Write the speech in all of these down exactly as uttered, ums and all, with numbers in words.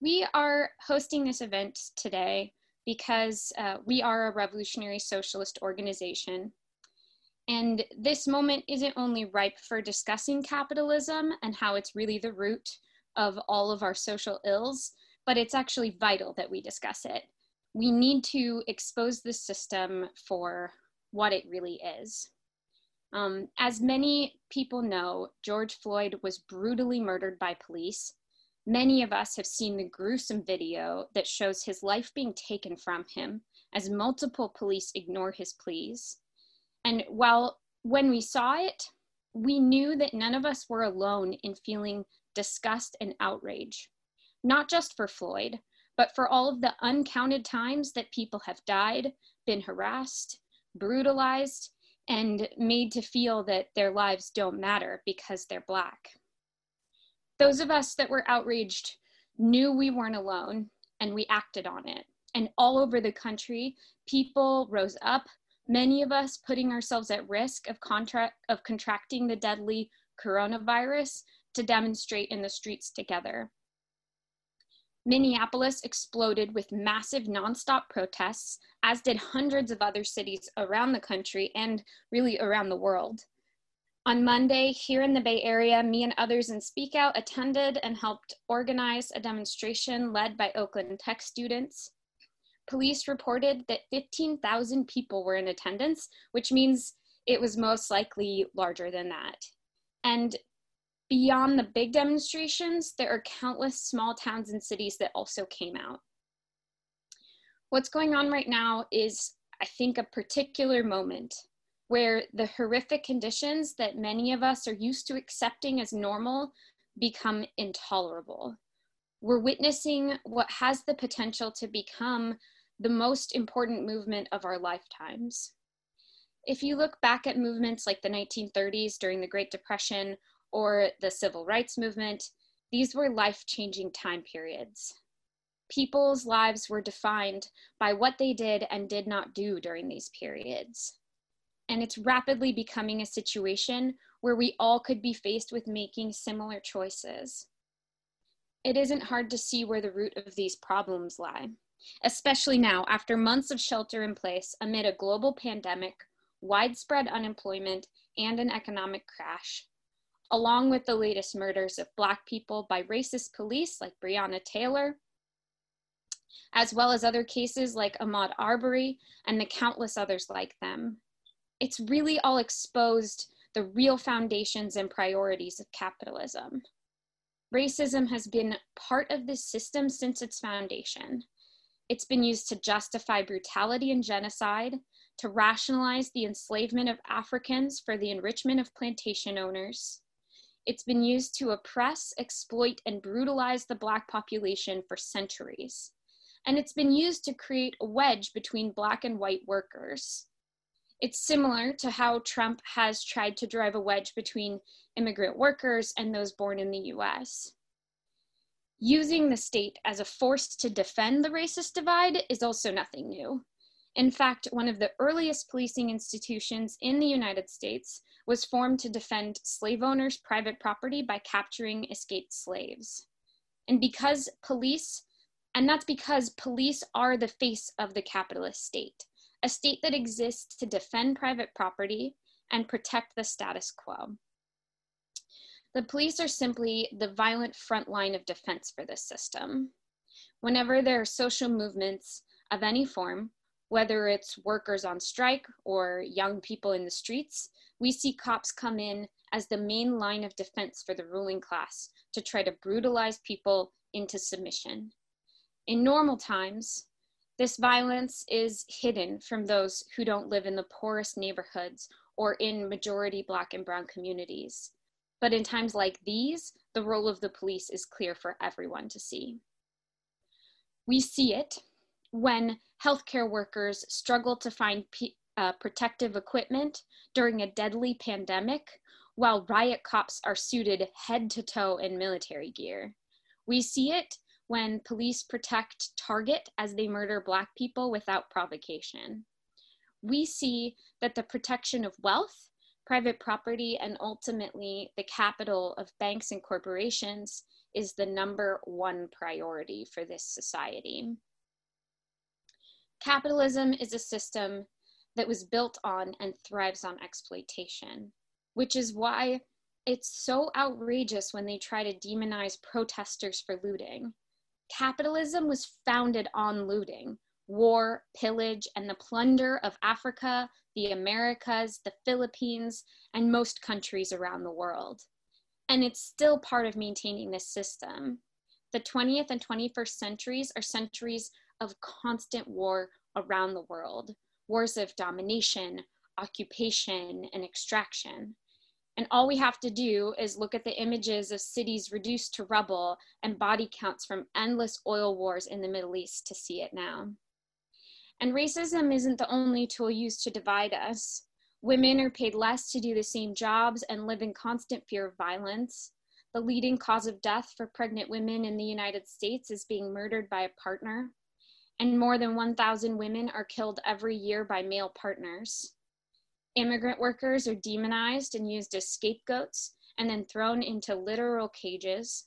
We are hosting this event today because uh, we are a revolutionary socialist organization. And this moment isn't only ripe for discussing capitalism and how it's really the root of all of our social ills, but it's actually vital that we discuss it. We need to expose this system for what it really is. Um, as many people know, George Floyd was brutally murdered by police. Many of us have seen the gruesome video that shows his life being taken from him as multiple police ignore his pleas. And while when we saw it, we knew that none of us were alone in feeling disgust and outrage, not just for Floyd, but for all of the uncounted times that people have died, been harassed, brutalized, and made to feel that their lives don't matter because they're Black. Those of us that were outraged knew we weren't alone, and we acted on it. And all over the country, people rose up, many of us putting ourselves at risk of, contract, of contracting the deadly coronavirus to demonstrate in the streets together. Minneapolis exploded with massive nonstop protests, as did hundreds of other cities around the country and really around the world. On Monday, here in the Bay Area, me and others in Speak Out attended and helped organize a demonstration led by Oakland Tech students. Police reported that fifteen thousand people were in attendance, which means it was most likely larger than that. And beyond the big demonstrations, there are countless small towns and cities that also came out. What's going on right now is, I think, a particular moment where the horrific conditions that many of us are used to accepting as normal become intolerable. We're witnessing what has the potential to become the most important movement of our lifetimes. If you look back at movements like the nineteen thirties during the Great Depression or the Civil Rights Movement, these were life-changing time periods. People's lives were defined by what they did and did not do during these periods. And it's rapidly becoming a situation where we all could be faced with making similar choices. It isn't hard to see where the root of these problems lie, especially now after months of shelter in place amid a global pandemic, widespread unemployment, and an economic crash, along with the latest murders of Black people by racist police like Breonna Taylor, as well as other cases like Ahmaud Arbery and the countless others like them. It's really all exposed the real foundations and priorities of capitalism. Racism has been part of this system since its foundation. It's been used to justify brutality and genocide, to rationalize the enslavement of Africans for the enrichment of plantation owners. It's been used to oppress, exploit, and brutalize the Black population for centuries. And it's been used to create a wedge between Black and white workers. It's similar to how Trump has tried to drive a wedge between immigrant workers and those born in the U S. Using the state as a force to defend the racist divide is also nothing new. In fact, one of the earliest policing institutions in the United States was formed to defend slave owners' private property by capturing escaped slaves. And because police, and that's because police are the face of the capitalist state. A state that exists to defend private property and protect the status quo. The police are simply the violent front line of defense for this system. Whenever there are social movements of any form, whether it's workers on strike or young people in the streets, we see cops come in as the main line of defense for the ruling class to try to brutalize people into submission. In normal times, this violence is hidden from those who don't live in the poorest neighborhoods or in majority Black and brown communities. But in times like these, the role of the police is clear for everyone to see. We see it when healthcare workers struggle to find uh, protective equipment during a deadly pandemic, while riot cops are suited head to toe in military gear. We see it when police protect Target as they murder Black people without provocation. We see that the protection of wealth, private property, and ultimately the capital of banks and corporations is the number one priority for this society. Capitalism is a system that was built on and thrives on exploitation, which is why it's so outrageous when they try to demonize protesters for looting. Capitalism was founded on looting, war, pillage, and the plunder of Africa, the Americas, the Philippines, and most countries around the world. And it's still part of maintaining this system. The twentieth and twenty-first centuries are centuries of constant war around the world, wars of domination, occupation, and extraction. And all we have to do is look at the images of cities reduced to rubble and body counts from endless oil wars in the Middle East to see it now. And racism isn't the only tool used to divide us. Women are paid less to do the same jobs and live in constant fear of violence. The leading cause of death for pregnant women in the United States is being murdered by a partner. And more than one thousand women are killed every year by male partners. Immigrant workers are demonized and used as scapegoats and then thrown into literal cages,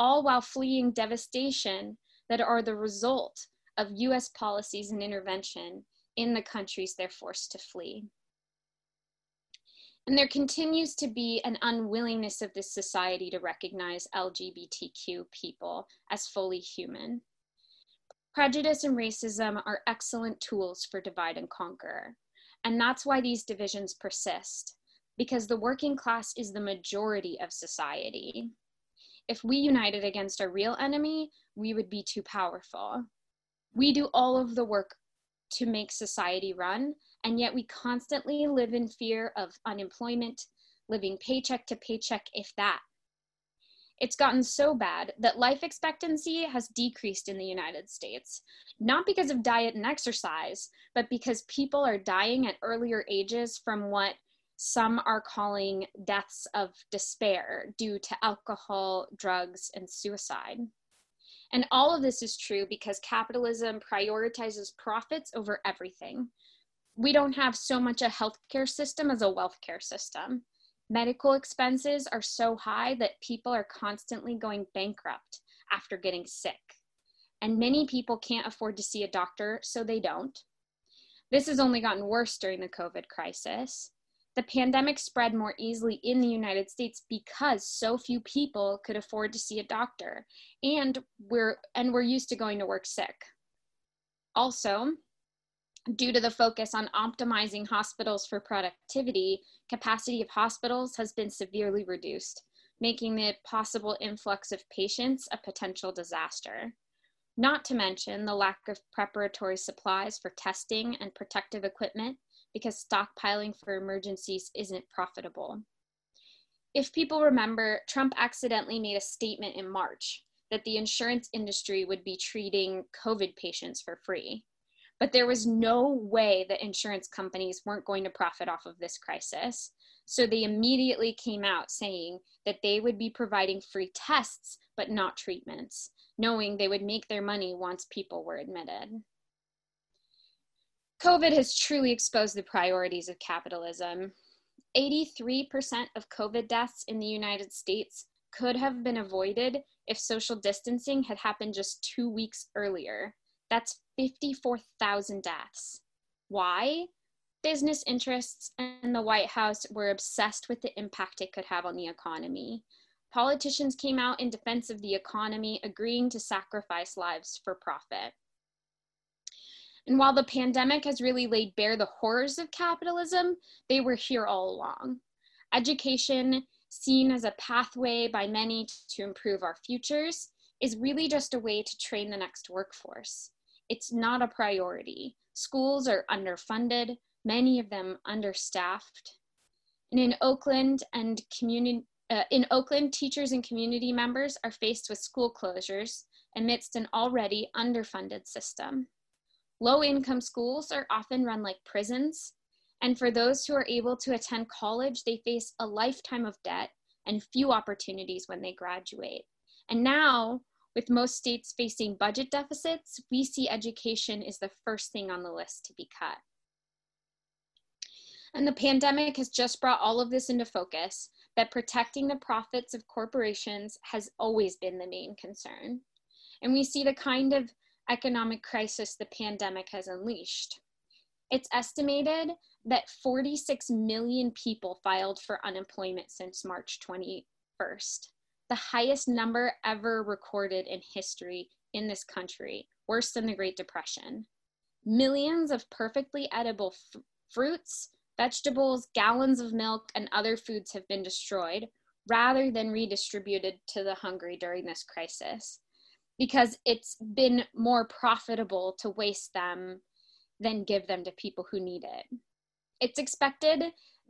all while fleeing devastation that are the result of U S policies and intervention in the countries they're forced to flee. And there continues to be an unwillingness of this society to recognize L G B T Q people as fully human. Prejudice and racism are excellent tools for divide and conquer. And that's why these divisions persist, because the working class is the majority of society. If we united against our real enemy, we would be too powerful. We do all of the work to make society run, and yet we constantly live in fear of unemployment, living paycheck to paycheck, if that. It's gotten so bad that life expectancy has decreased in the United States, not because of diet and exercise, but because people are dying at earlier ages from what some are calling deaths of despair due to alcohol, drugs, and suicide. And all of this is true because capitalism prioritizes profits over everything. We don't have so much a healthcare system as a welfare system. Medical expenses are so high that people are constantly going bankrupt after getting sick. And many people can't afford to see a doctor, so they don't. This has only gotten worse during the COVID crisis. The pandemic spread more easily in the United States because so few people could afford to see a doctor, and we're, and we're used to going to work sick. Also, due to the focus on optimizing hospitals for productivity, capacity of hospitals has been severely reduced, making the possible influx of patients a potential disaster. Not to mention the lack of preparatory supplies for testing and protective equipment, because stockpiling for emergencies isn't profitable. If people remember, Trump accidentally made a statement in March that the insurance industry would be treating COVID patients for free. But there was no way that insurance companies weren't going to profit off of this crisis. So they immediately came out saying that they would be providing free tests, but not treatments, knowing they would make their money once people were admitted. COVID has truly exposed the priorities of capitalism. eighty-three percent of COVID deaths in the United States could have been avoided if social distancing had happened just two weeks earlier. That's fifty-four thousand deaths. Why? Business interests and the White House were obsessed with the impact it could have on the economy. Politicians came out in defense of the economy, agreeing to sacrifice lives for profit. And while the pandemic has really laid bare the horrors of capitalism, they were here all along. Education, seen as a pathway by many to improve our futures, is really just a way to train the next workforce. It's not a priority. Schools are underfunded, many of them understaffed. And in Oakland, and community, uh, in Oakland, teachers and community members are faced with school closures amidst an already underfunded system. Low-income schools are often run like prisons. And for those who are able to attend college, they face a lifetime of debt and few opportunities when they graduate. And now, with most states facing budget deficits, we see education is the first thing on the list to be cut. And the pandemic has just brought all of this into focus, that protecting the profits of corporations has always been the main concern. And we see the kind of economic crisis the pandemic has unleashed. It's estimated that forty-six million people filed for unemployment since March twenty-first, the highest number ever recorded in history in this country, worse than the Great Depression. Millions of perfectly edible f- fruits, vegetables, gallons of milk, and other foods have been destroyed rather than redistributed to the hungry during this crisis, because it's been more profitable to waste them than give them to people who need it. It's expected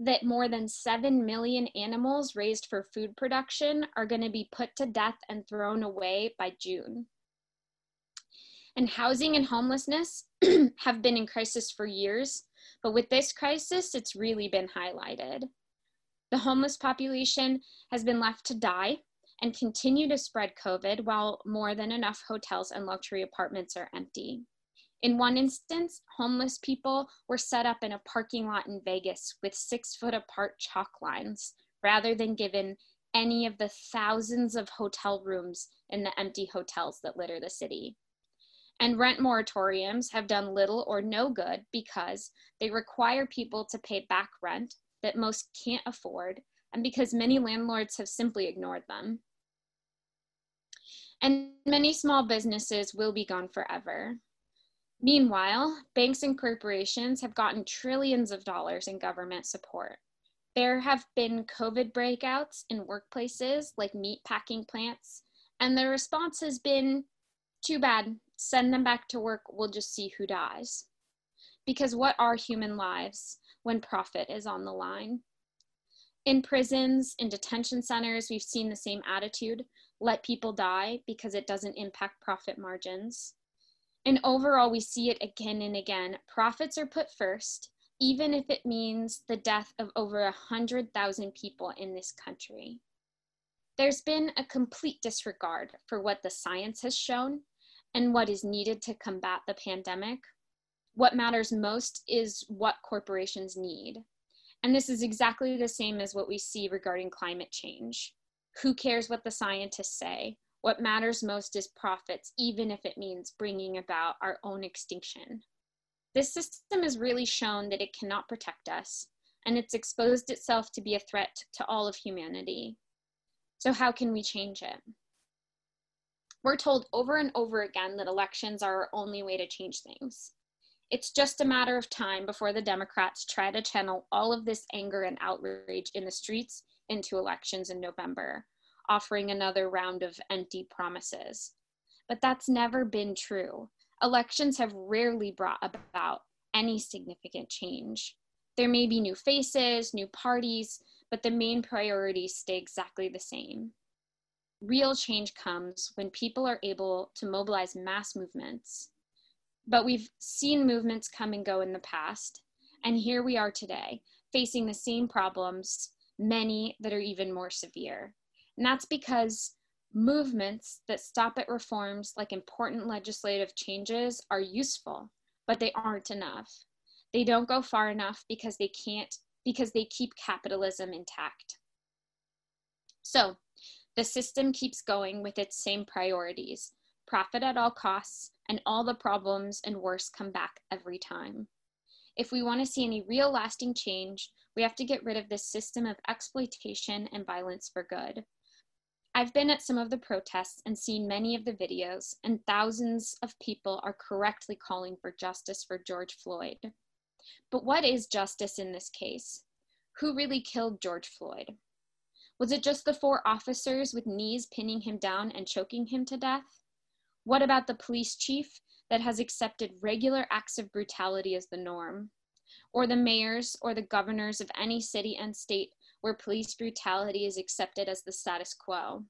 that more than seven million animals raised for food production are going to be put to death and thrown away by June. And housing and homelessness have been in crisis for years, but with this crisis, it's really been highlighted. The homeless population has been left to die and continue to spread COVID while more than enough hotels and luxury apartments are empty. In one instance, homeless people were set up in a parking lot in Vegas with six foot apart chalk lines, rather than given any of the thousands of hotel rooms in the empty hotels that litter the city. And rent moratoriums have done little or no good because they require people to pay back rent that most can't afford, and because many landlords have simply ignored them. And many small businesses will be gone forever. Meanwhile, banks and corporations have gotten trillions of dollars in government support. There have been COVID breakouts in workplaces like meat packing plants, and the response has been, too bad, send them back to work, we'll just see who dies. Because what are human lives when profit is on the line? In prisons, in detention centers, we've seen the same attitude, let people die because it doesn't impact profit margins. And overall, we see it again and again. Profits are put first, even if it means the death of over one hundred thousand people in this country. There's been a complete disregard for what the science has shown and what is needed to combat the pandemic. What matters most is what corporations need. And this is exactly the same as what we see regarding climate change. Who cares what the scientists say? What matters most is profits, even if it means bringing about our own extinction. This system has really shown that it cannot protect us, and it's exposed itself to be a threat to all of humanity. So how can we change it? We're told over and over again that elections are our only way to change things. It's just a matter of time before the Democrats try to channel all of this anger and outrage in the streets into elections in November, offering another round of empty promises. But that's never been true. Elections have rarely brought about any significant change. There may be new faces, new parties, but the main priorities stay exactly the same. Real change comes when people are able to mobilize mass movements. But we've seen movements come and go in the past, and here we are today, facing the same problems, many that are even more severe. And that's because movements that stop at reforms like important legislative changes are useful, but they aren't enough. They don't go far enough because they can't, because they keep capitalism intact. So the system keeps going with its same priorities, profit at all costs, and all the problems and worse come back every time. If we want to see any real lasting change, we have to get rid of this system of exploitation and violence for good. I've been at some of the protests and seen many of the videos, and thousands of people are correctly calling for justice for George Floyd. But what is justice in this case? Who really killed George Floyd? Was it just the four officers with knees pinning him down and choking him to death? What about the police chief that has accepted regular acts of brutality as the norm? Or the mayors or the governors of any city and state where police brutality is accepted as the status quo?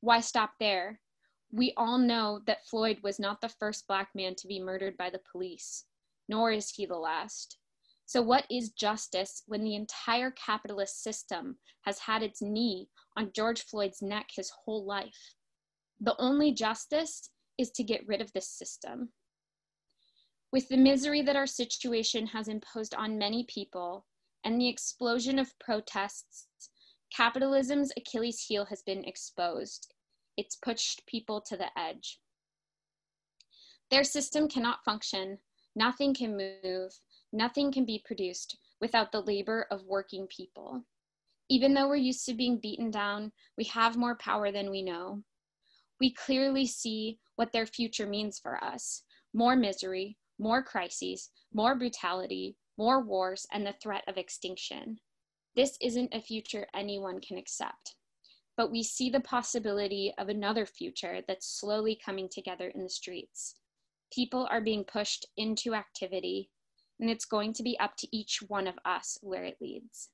Why stop there? We all know that Floyd was not the first Black man to be murdered by the police, nor is he the last. So what is justice when the entire capitalist system has had its knee on George Floyd's neck his whole life? The only justice is to get rid of this system. With the misery that our situation has imposed on many people, and the explosion of protests, capitalism's Achilles heel has been exposed. It's pushed people to the edge. Their system cannot function. Nothing can move. Nothing can be produced without the labor of working people. Even though we're used to being beaten down, we have more power than we know. We clearly see what their future means for us. More misery, more crises, more brutality, more wars, and the threat of extinction. This isn't a future anyone can accept, but we see the possibility of another future that's slowly coming together in the streets. People are being pushed into activity, and it's going to be up to each one of us where it leads.